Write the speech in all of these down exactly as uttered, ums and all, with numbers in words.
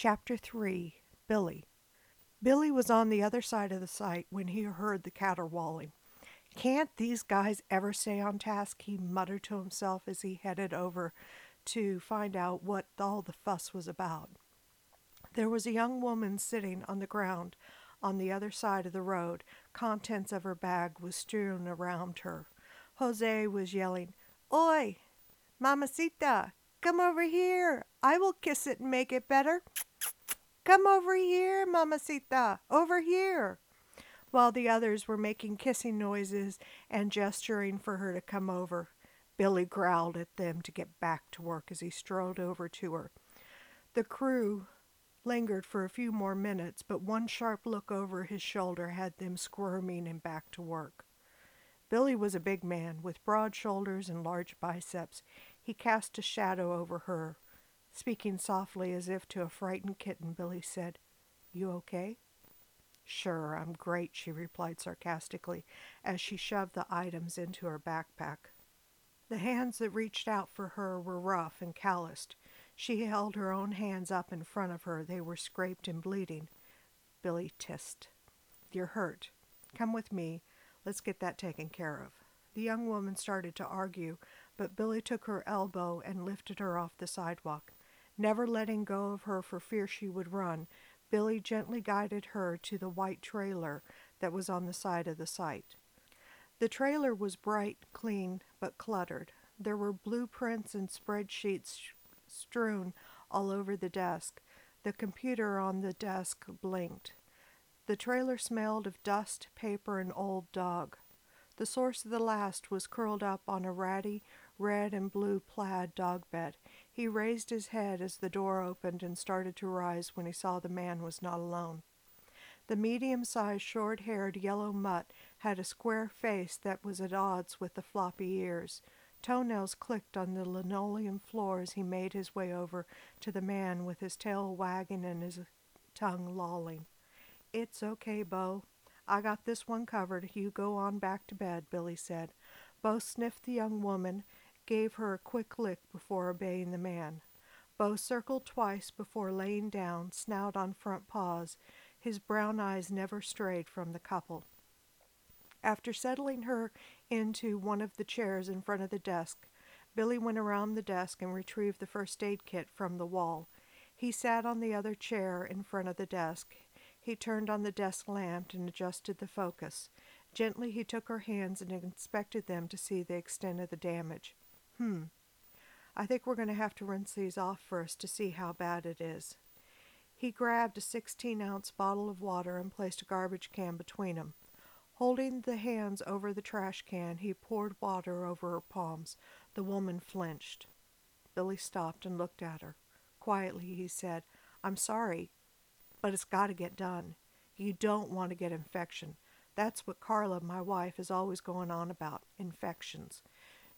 Chapter three. Billy. Billy was on the other side of the site when he heard the caterwauling. "Can't these guys ever stay on task?" he muttered to himself as he headed over to find out what all the fuss was about. There was a young woman sitting on the ground on the other side of the road. Contents of her bag was strewn around her. Jose was yelling, "Oi, mamacita, come over here. I will kiss it and make it better. Come over here, mamacita, over here," while the others were making kissing noises and gesturing for her to come over. Billy growled at them to get back to work as he strolled over to her. The crew lingered for a few more minutes, but one sharp look over his shoulder had them squirming and back to work. Billy was a big man with broad shoulders and large biceps. He cast a shadow over her. Speaking softly as if to a frightened kitten, Billy said, "You okay?" "Sure, I'm great," she replied sarcastically as she shoved the items into her backpack. The hands that reached out for her were rough and calloused. She held her own hands up in front of her. They were scraped and bleeding. Billy hissed, "You're hurt. Come with me. Let's get that taken care of." The young woman started to argue, but Billy took her elbow and lifted her off the sidewalk. Never letting go of her for fear she would run, Billy gently guided her to the white trailer that was on the side of the site. The trailer was bright, clean, but cluttered. There were blueprints and spreadsheets strewn all over the desk. The computer on the desk blinked. The trailer smelled of dust, paper, and old dog. The source of the last was curled up on a ratty, red and blue plaid dog bed. He raised his head as the door opened and started to rise when he saw the man was not alone. The medium-sized, short-haired yellow mutt had a square face that was at odds with the floppy ears. Toenails clicked on the linoleum floor as he made his way over to the man with his tail wagging and his tongue lolling. "It's okay, Bo. I got this one covered. You go on back to bed," Billy said. Bo sniffed the young woman, gave her a quick lick before obeying the man. Bo circled twice before laying down, snout on front paws. His brown eyes never strayed from the couple. After settling her into one of the chairs in front of the desk, Billy went around the desk and retrieved the first aid kit from the wall. He sat on the other chair in front of the desk. He turned on the desk lamp and adjusted the focus. Gently he took her hands and inspected them to see the extent of the damage. Hmm. "I think we're going to have to rinse these off first to see how bad it is." He grabbed a sixteen-ounce bottle of water and placed a garbage can between them. Holding the hands over the trash can, he poured water over her palms. The woman flinched. Billy stopped and looked at her. Quietly, he said, "I'm sorry, but it's got to get done. You don't want to get infection. That's what Carla, my wife, is always going on about, infections.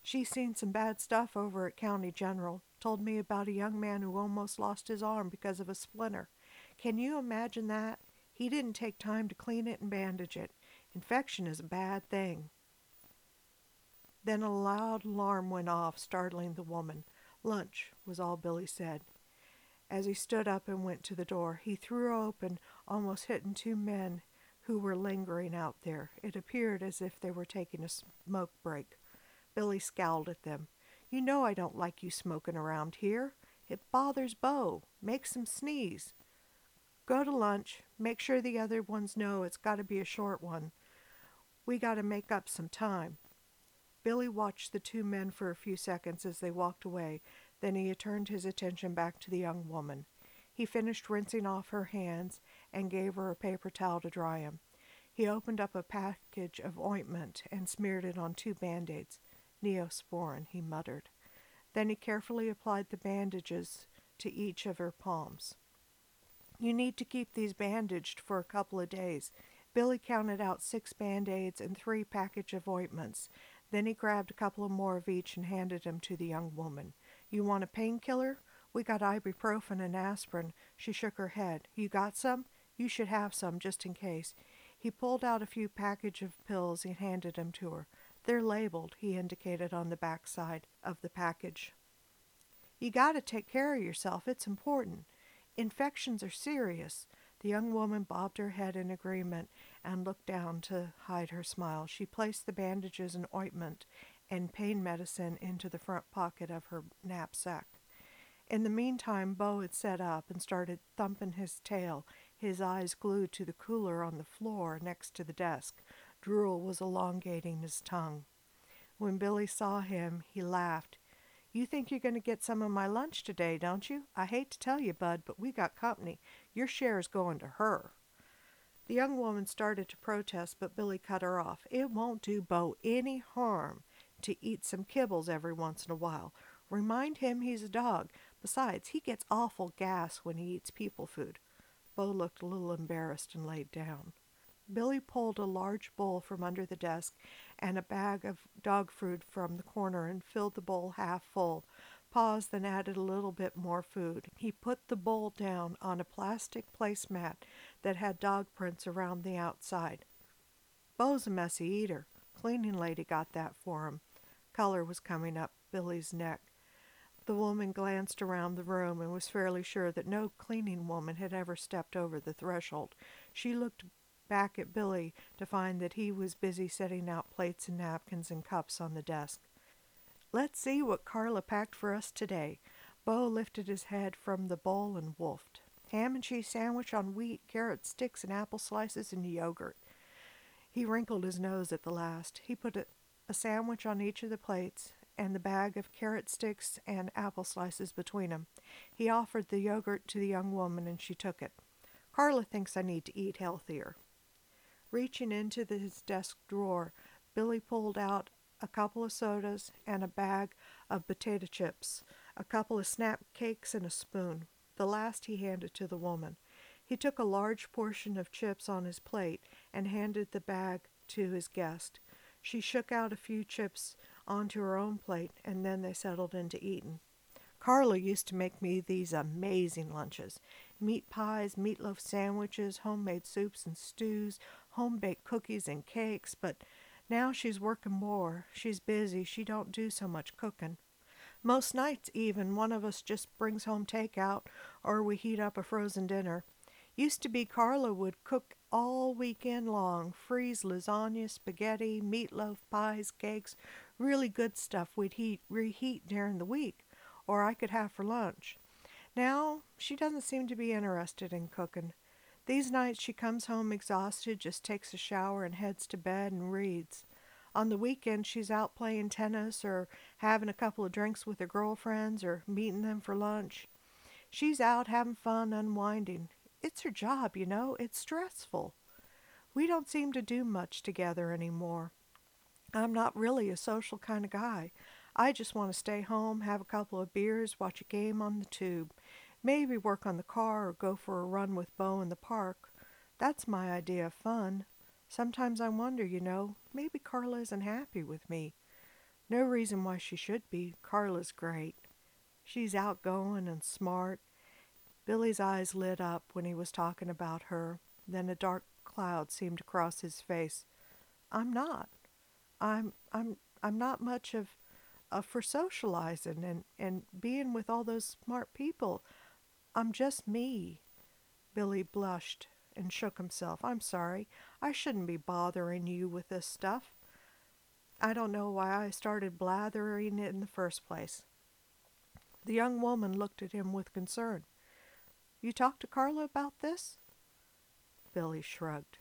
She's seen some bad stuff over at County General. Told me about a young man who almost lost his arm because of a splinter. Can you imagine that? He didn't take time to clean it and bandage it. Infection is a bad thing." Then a loud alarm went off, startling the woman. "Lunch," was all Billy said. As he stood up and went to the door, he threw open, almost hitting two men who were lingering out there. It appeared as if they were taking a smoke break. Billy scowled at them. "You know I don't like you smoking around here. It bothers Bo. Makes him sneeze. Go to lunch. Make sure the other ones know it's got to be a short one. We got to make up some time." Billy watched the two men for a few seconds as they walked away. Then he turned his attention back to the young woman. He finished rinsing off her hands and gave her a paper towel to dry them. He opened up a package of ointment and smeared it on two Band-Aids. "Neosporin," he muttered. Then he carefully applied the bandages to each of her palms. "You need to keep these bandaged for a couple of days." Billy counted out six Band-Aids and three packages of ointments. Then he grabbed a couple of more of each and handed them to the young woman. "You want a painkiller? We got ibuprofen and aspirin." She shook her head. "You got some? You should have some, just in case." He pulled out a few packages of pills and handed them to her. "They're labeled," he indicated on the back side of the package. "You got to take care of yourself. It's important. Infections are serious. The young woman bobbed her head in agreement and looked down to hide her smile. She placed the bandages and ointment and pain medicine into the front pocket of her knapsack. In the meantime, Beau had sat up and started thumping his tail, his eyes glued to the cooler on the floor next to the desk. Drool was elongating his tongue. When Billy saw him, he laughed. "You think you're going to get some of my lunch today, don't you? I hate to tell you, bud, but we got company. Your share's going to her." The young woman started to protest, but Billy cut her off. "It won't do Beau any harm to eat some kibbles every once in a while. Remind him he's a dog. Besides, he gets awful gas when he eats people food." Beau looked a little embarrassed and laid down. Billy pulled a large bowl from under the desk and a bag of dog food from the corner and filled the bowl half full, paused and added a little bit more food. He put the bowl down on a plastic placemat that had dog prints around the outside. "Beau's a messy eater. Cleaning lady got that for him." Color was coming up Billy's neck. The woman glanced around the room and was fairly sure that no cleaning woman had ever stepped over the threshold. She looked back at Billy to find that he was busy setting out plates and napkins and cups on the desk. "Let's see what Carla packed for us today." Beau lifted his head from the bowl and wolfed. "Ham and cheese sandwich on wheat, carrot sticks and apple slices and yogurt." He wrinkled his nose at the last. He put a, a sandwich on each of the plates and the bag of carrot sticks and apple slices between them. He offered the yogurt to the young woman and she took it. "Carla thinks I need to eat healthier." Reaching into the, his desk drawer, Billy pulled out a couple of sodas and a bag of potato chips, a couple of snap cakes and a spoon. The last he handed to the woman. He took a large portion of chips on his plate and handed the bag to his guest. She shook out a few chips onto her own plate, and then they settled into eating. "Carla used to make me these amazing lunches. Meat pies, meatloaf sandwiches, homemade soups and stews, home-baked cookies and cakes, but now she's working more. She's busy. She don't do so much cooking. Most nights even, one of us just brings home takeout or we heat up a frozen dinner. Used to be Carla would cook all weekend long, freeze lasagna, spaghetti, meatloaf, pies, cakes, really good stuff we'd heat, reheat during the week, or I could have for lunch. Now, she doesn't seem to be interested in cooking. These nights she comes home exhausted, just takes a shower and heads to bed and reads. On the weekend she's out playing tennis or having a couple of drinks with her girlfriends or meeting them for lunch. She's out having fun, unwinding. It's her job, you know. It's stressful. We don't seem to do much together anymore. I'm not really a social kind of guy. I just want to stay home, have a couple of beers, watch a game on the tube, maybe work on the car or go for a run with Beau in the park. That's my idea of fun. Sometimes I wonder, you know, maybe Carla isn't happy with me. No reason why she should be. Carla's great. She's outgoing and smart." Billy's eyes lit up when he was talking about her. Then a dark cloud seemed to cross his face. "I'm not. I'm I'm I'm not much of Uh, for socializing and, and being with all those smart people. I'm just me." Billy blushed and shook himself. "I'm sorry. I shouldn't be bothering you with this stuff. I don't know why I started blathering it in the first place." The young woman looked at him with concern. "You talked to Carla about this?" Billy shrugged.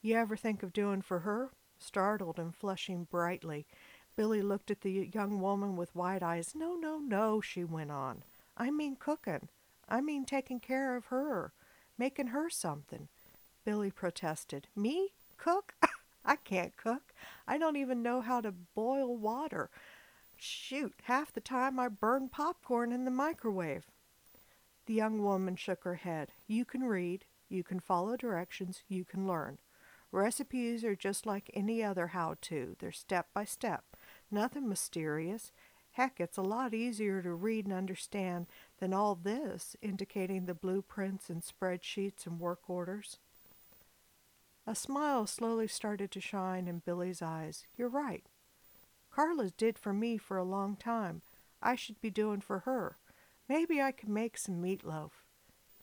"You ever think of doing for her?" Startled and flushing brightly, Billy looked at the young woman with wide eyes. "No, no, no," she went on. "I mean cooking. I mean taking care of her, making her something." Billy protested. "Me? Cook? I can't cook. I don't even know how to boil water. Shoot, half the time I burn popcorn in the microwave." The young woman shook her head. "You can read. You can follow directions. You can learn. Recipes are just like any other how-to. They're step by step. Nothing mysterious. Heck, it's a lot easier to read and understand than all this, indicating the blueprints and spreadsheets and work orders." A smile slowly started to shine in Billy's eyes. "You're right. Carla's did for me for a long time. I should be doing for her. Maybe I could make some meatloaf.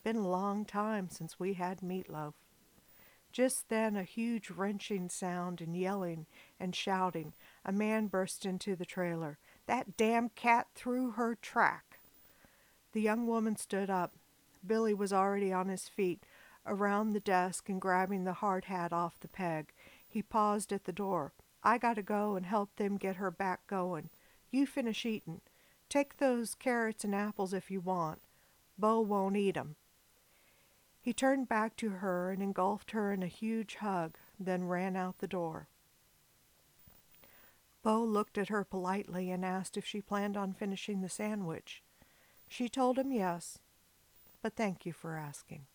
Been a long time since we had meatloaf. Just then a huge wrenching sound and yelling and shouting. A man burst into the trailer. That damn cat threw her track. The young woman stood up. Billy was already on his feet, around the desk and grabbing the hard hat off the peg. He paused at the door. I gotta go and help them get her back going. You finish eatin'. Take those carrots and apples if you want. Bo won't eat 'em. He turned back to her and engulfed her in a huge hug, then ran out the door. Bo looked at her politely and asked if she planned on finishing the sandwich. She told him yes, but thank you for asking.